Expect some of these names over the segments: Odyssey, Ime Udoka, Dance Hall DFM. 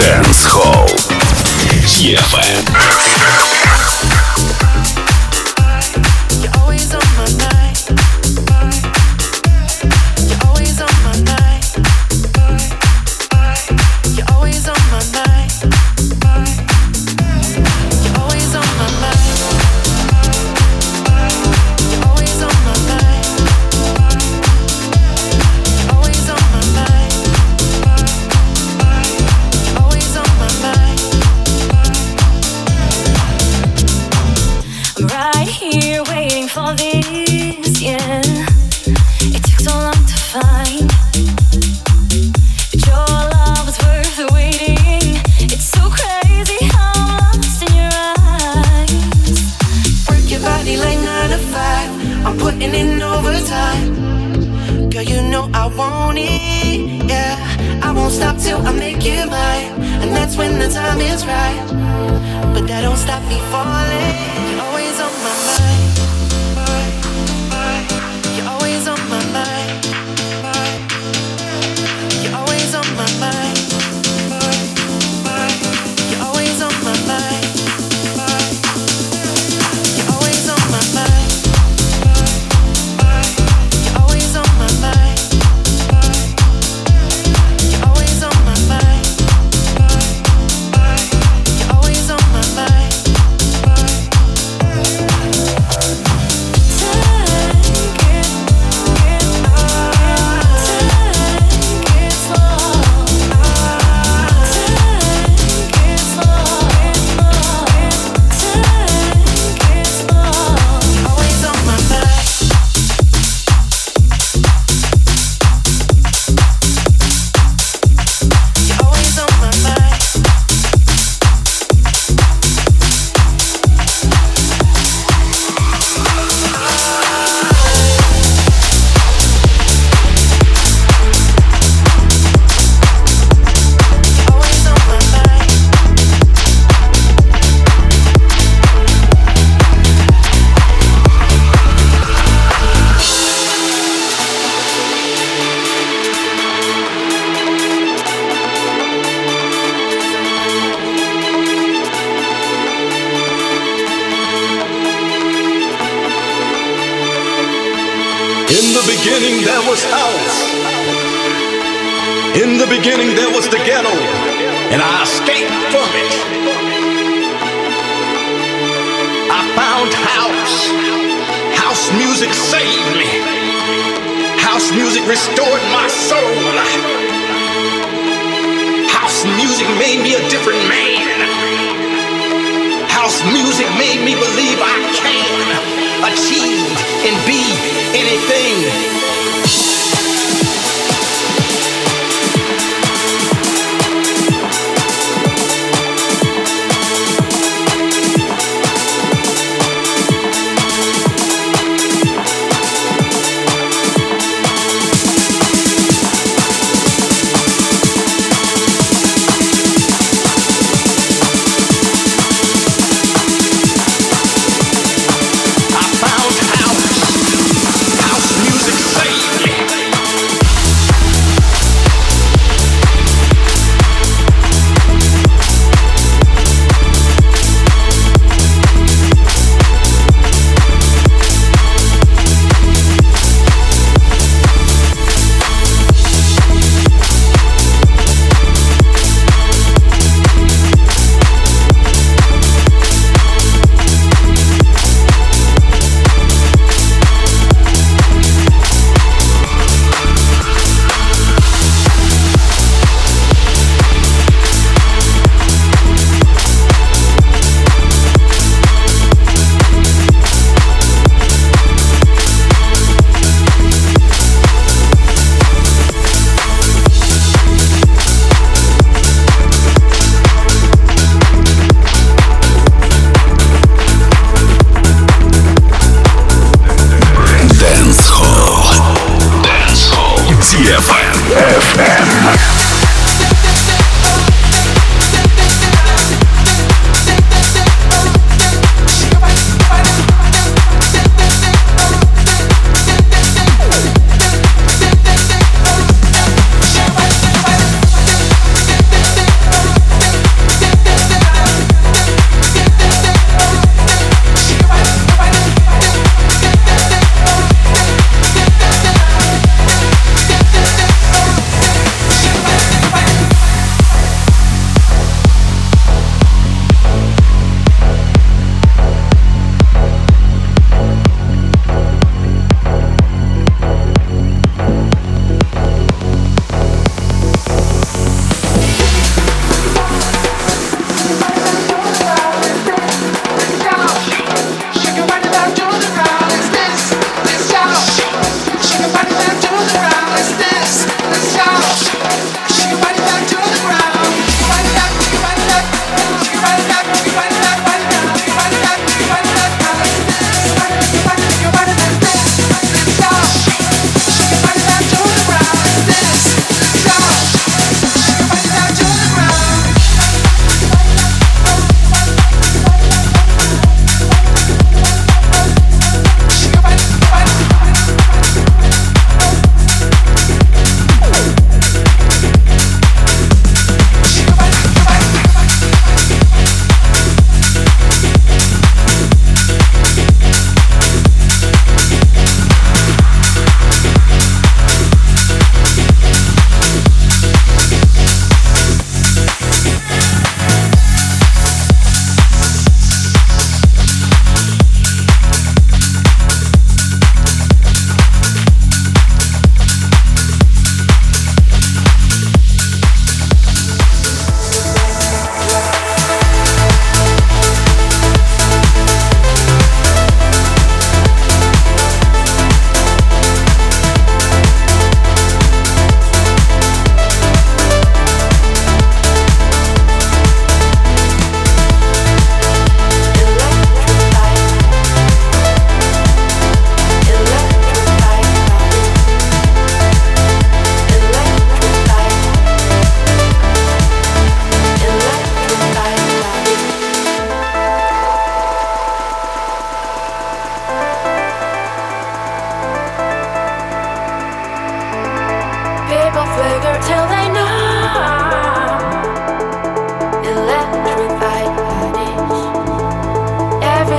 Dance Hall DFM. for this, yeah. It took so long to find, but your love was worth the waiting. It's so crazy how I'm lost in your eyes. Work your body like 9 to 5. I'm putting in overtime. Girl, you know I want it, yeah. I won't stop till I make it mine, and that's when the time is right. But that don't stop me falling. You're always on my mind. You're always on my mind. You're always on my mind. You're always on my mind. You're always on my mind. You're always on my mind. You're always on my mind. You're always on my mind. In the beginning there was the ghetto, and I escaped from it. I found house. House music saved me. House music restored my soul. House music made me a different man. House music made me believe I can achieve and be anything. Music.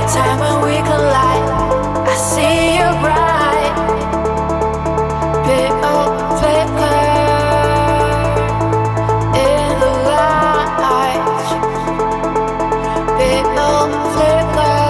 time when we collide, I see you bright, bit of flicker in the light, bit of flicker in the light.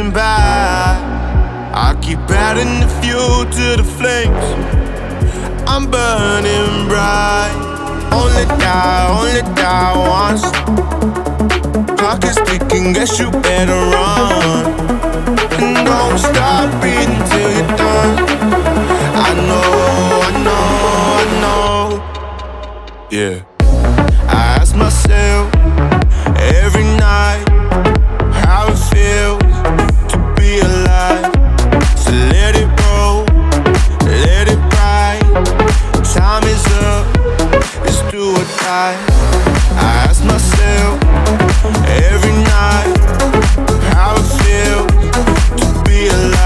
passing by. I keep adding the fuel to the flames. I'm burning bright. Only die once. Clock is ticking, guess you better run. And don't stop beating till you're done. I know, I know, I know. Yeah, I ask myself every night how it feels to be alive. So let it roll, let it ride. Time is up, it's do or die. I ask myself every night how it feels to be alive.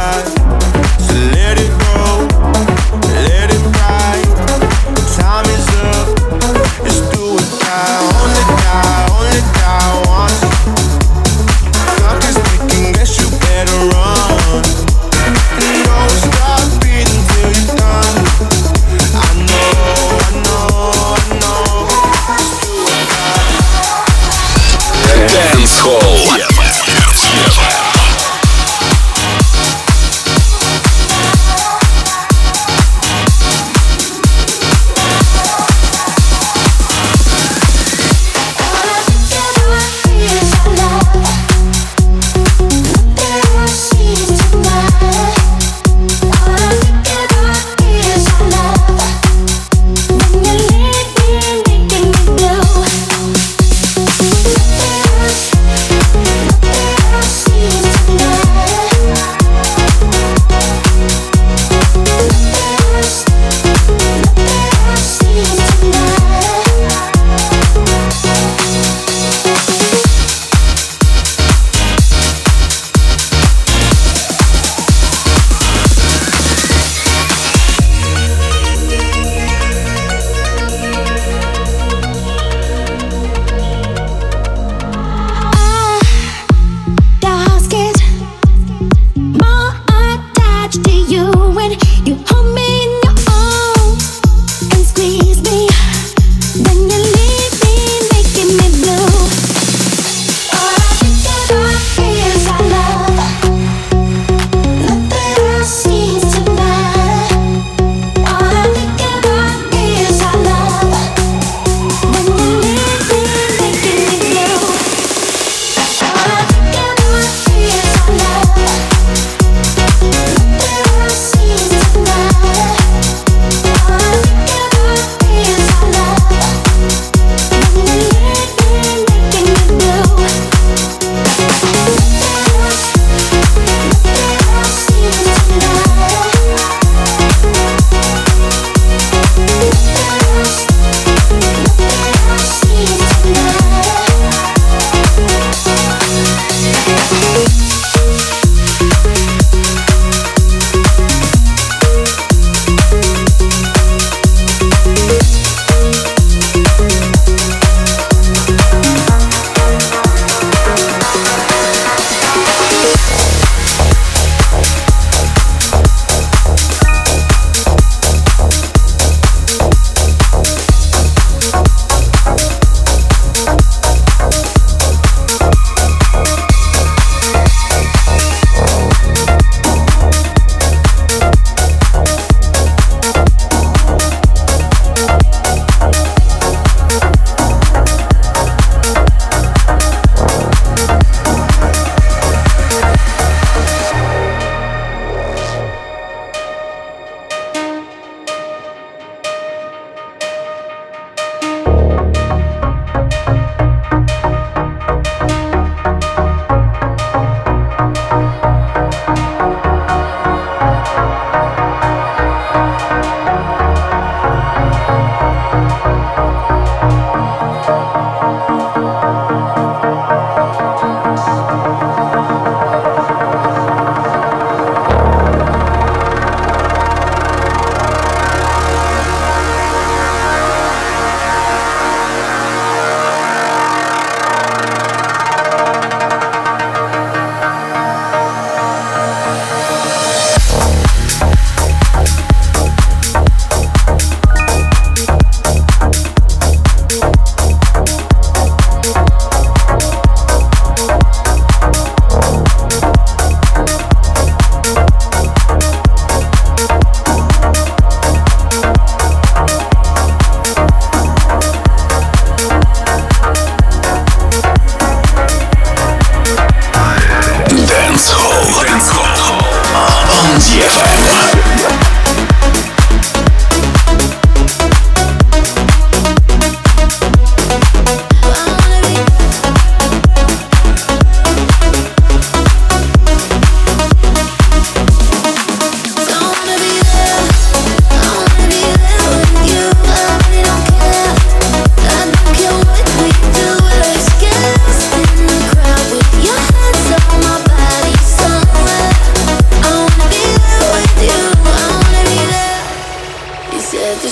Dance DFM. There's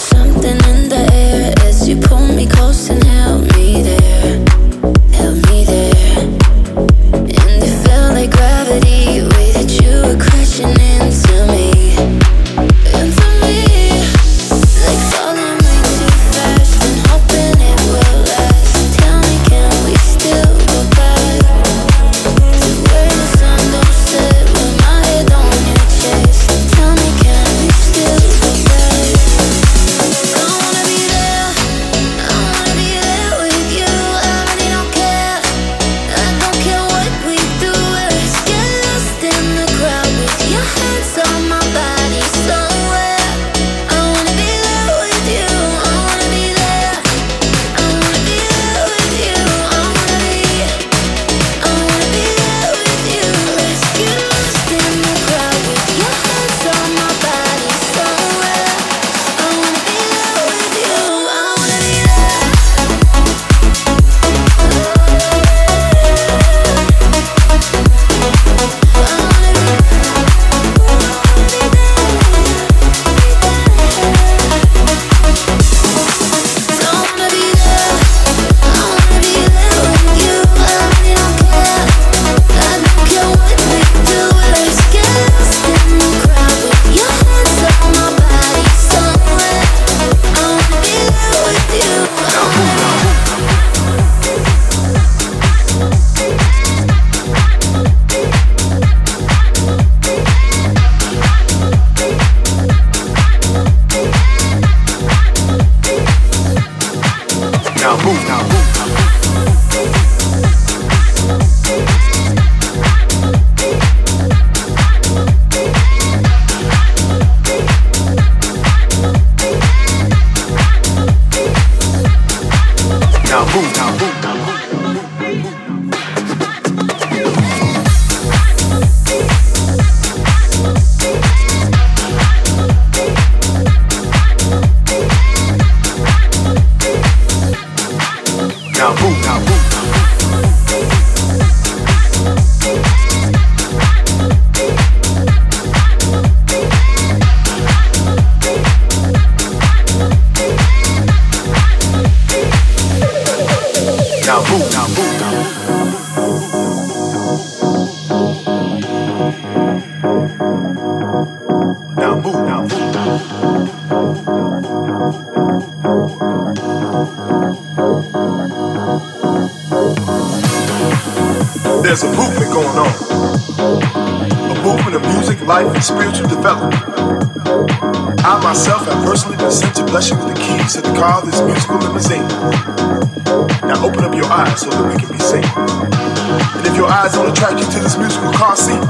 something in the air as you pull me close and help me there, help me there. And it felt like gravity, the way that you were crashing into me, into me. Like falling way too fast and hoping it will last. Tell me, can we still go back to where the sun don't set, with my head on your chest? Tell me, can we still go back? There's a movement going on, a movement of music, life, and spiritual development. I myself have personally been sent to bless you with the keys to the car of this musical limousine. Now open up your eyes so that we can be seen. And if your eyes don't attract you to this musical car seat,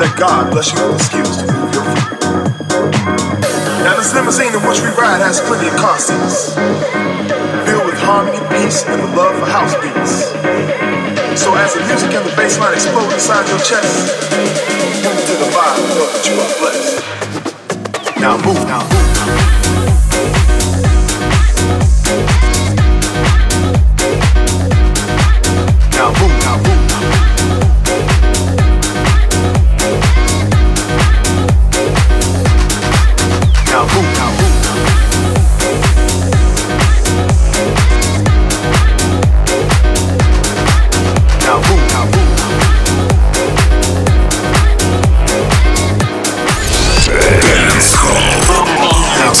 let God bless you with the skills to move your feet. Now this limousine in which we ride has plenty of car seats, filled with harmony, peace, and the love for house beats. So as the music and the bass line explode inside your chest, move to the vibe and know that you are blessed. Now move, now move.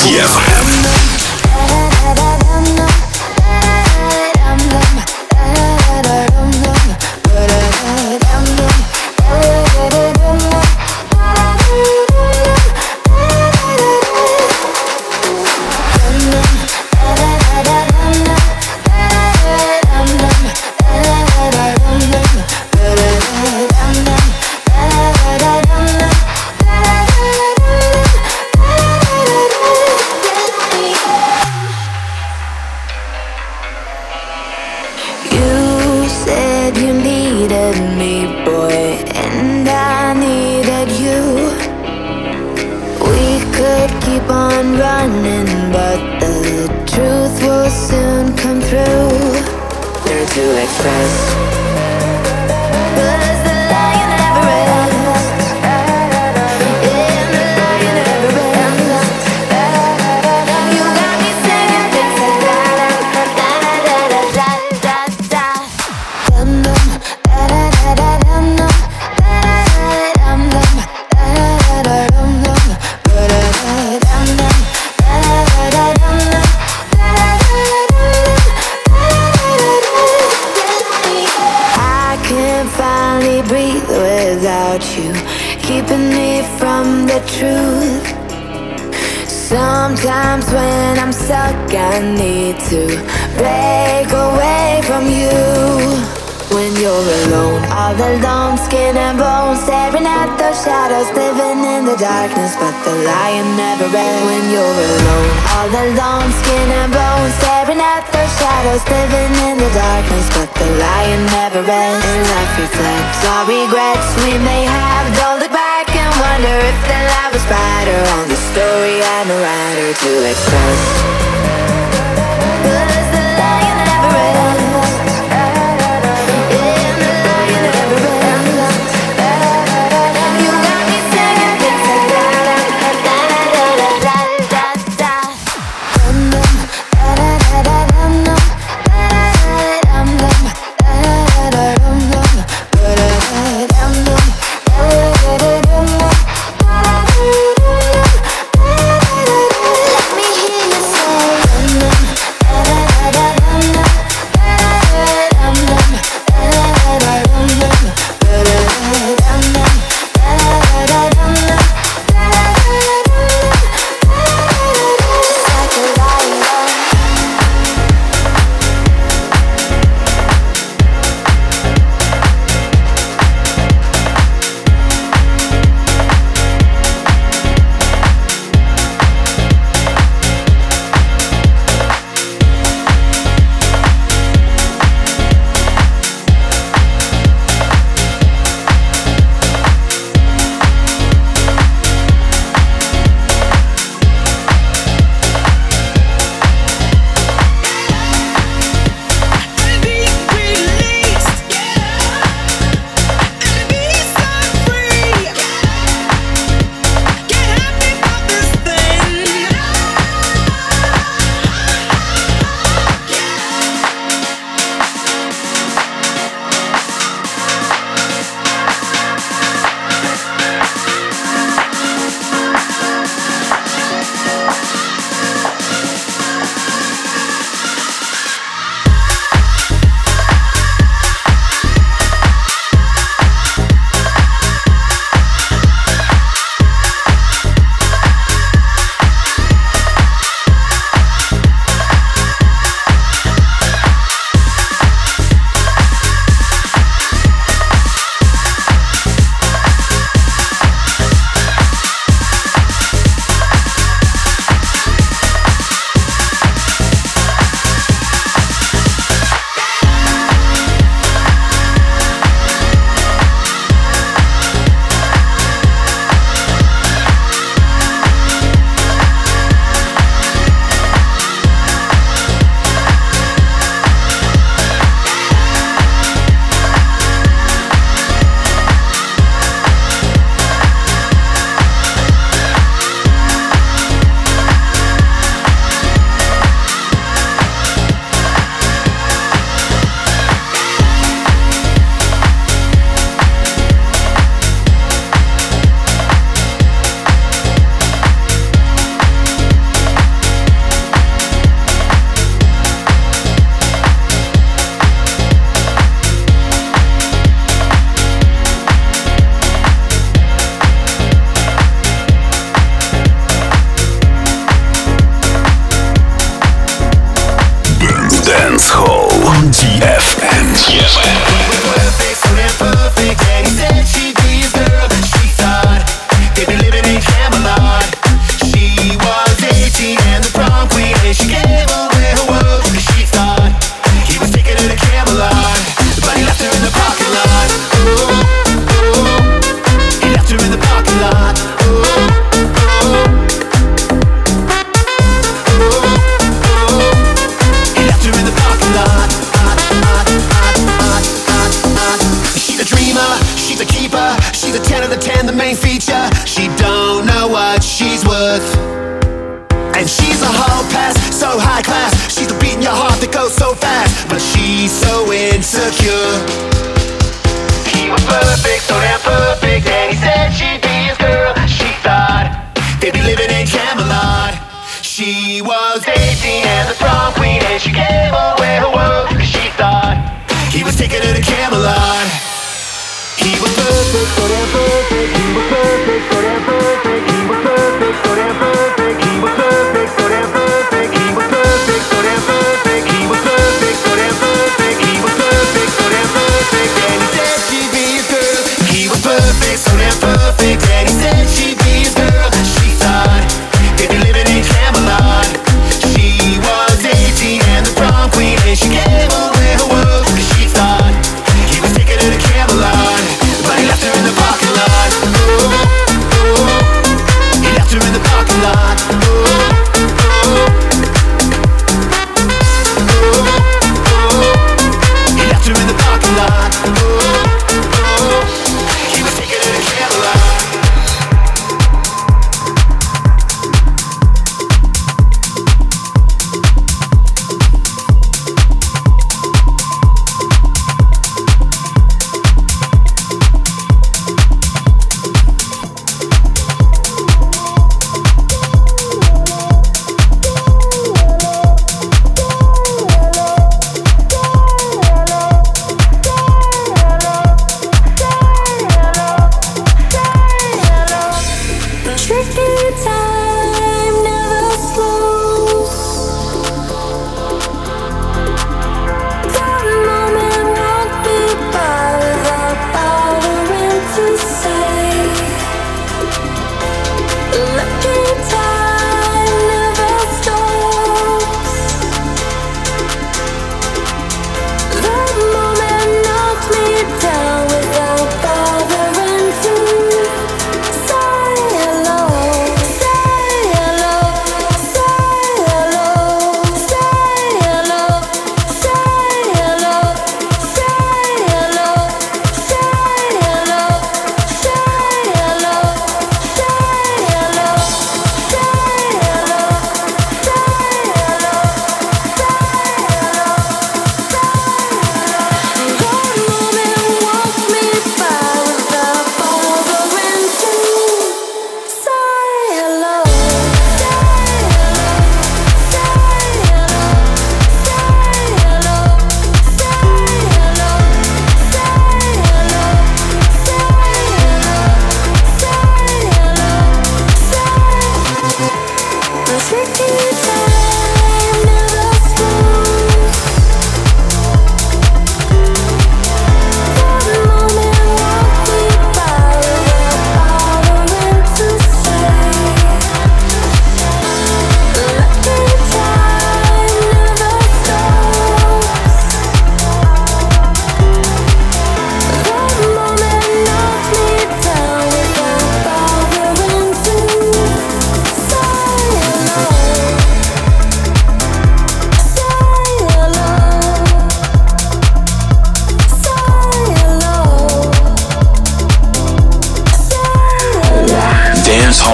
Yeah. stress. You, keeping me from the truth. Sometimes when I'm stuck, I need to break away from you. When you're alone, all alone, skin and bones, staring at the shadows, living in the darkness, but the light never ends. When you're alone, all alone, skin and bones, staring at the shadows, living in the darkness, but the light never ends. And life reflects our regrets we may have. Don't look back and wonder if the light was brighter on the story I'm a writer to express. Dance Hall DFM. Perfect, and he said she'd be his girl, and she thought they'd be living in Camelot. She was 18 and the prom queen, and she gave away her world because she thought he was taking her to Camelot, but he left her in the parking lot. Oh, oh, he left her in the parking lot. Oh. In the parking lot.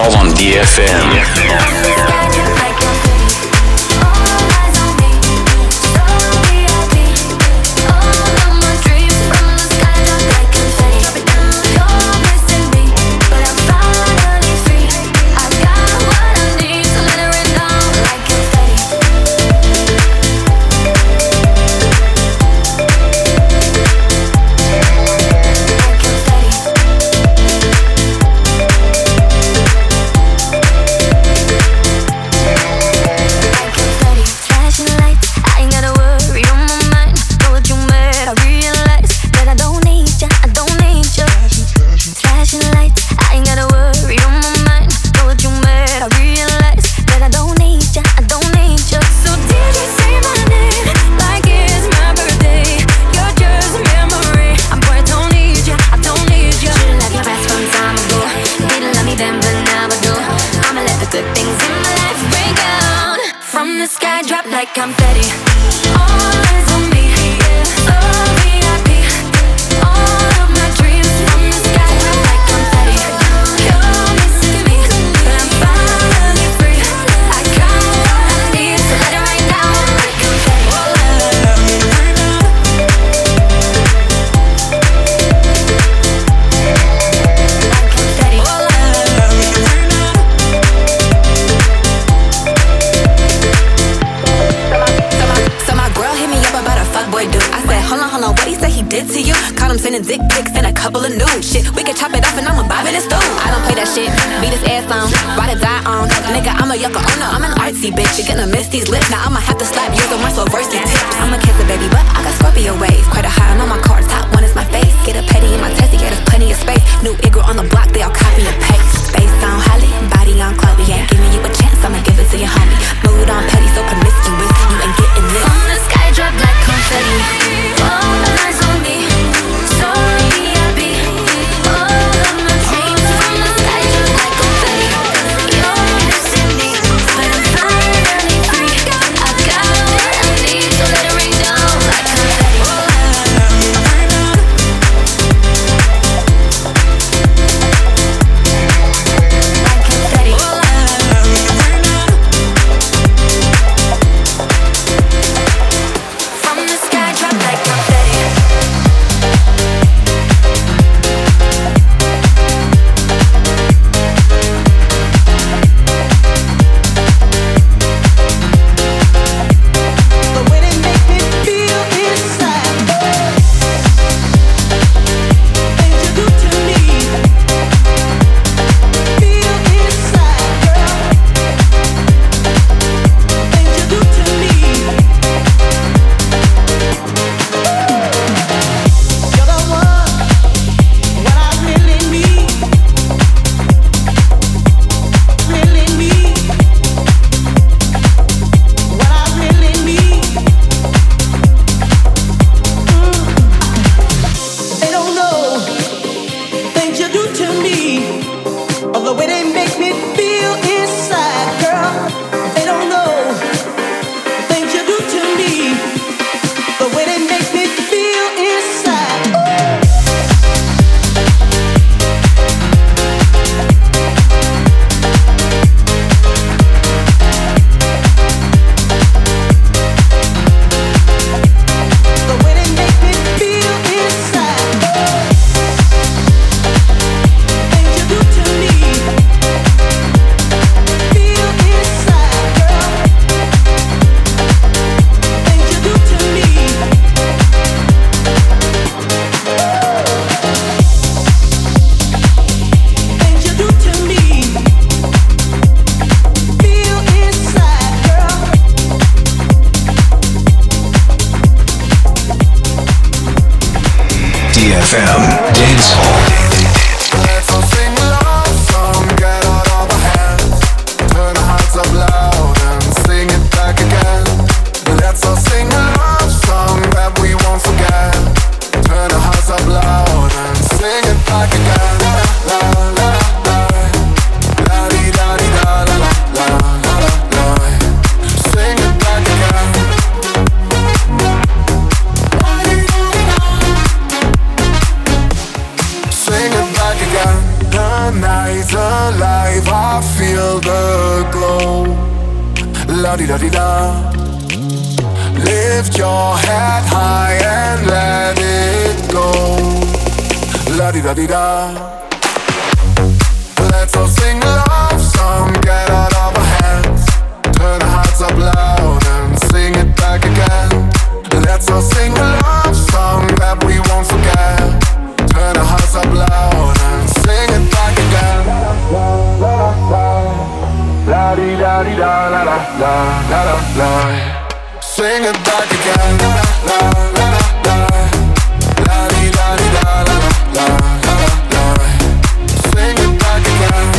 Hall on DFM. Dance Hall. lights alive, I feel the glow. La-di-da-di-da. Lift your head high and let it go. La-di-da-di-da. Let's all sing a love song, get out of our hands. Turn our hearts up loud and sing it back again. Let's all sing a love song that we won't forget. Turn our hearts up loud and sing it back again. La-di-da-di-da, la-la-la, la-la-la. Sing it back again. La-la-la-la-la, la-di-da-di-da, la-la-la. Sing it like a dance.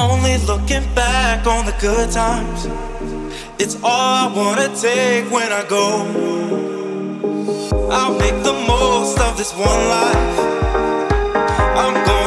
Only looking back on the good times. It's all I wanna take when I go. I'll make the most of this one life. I'm going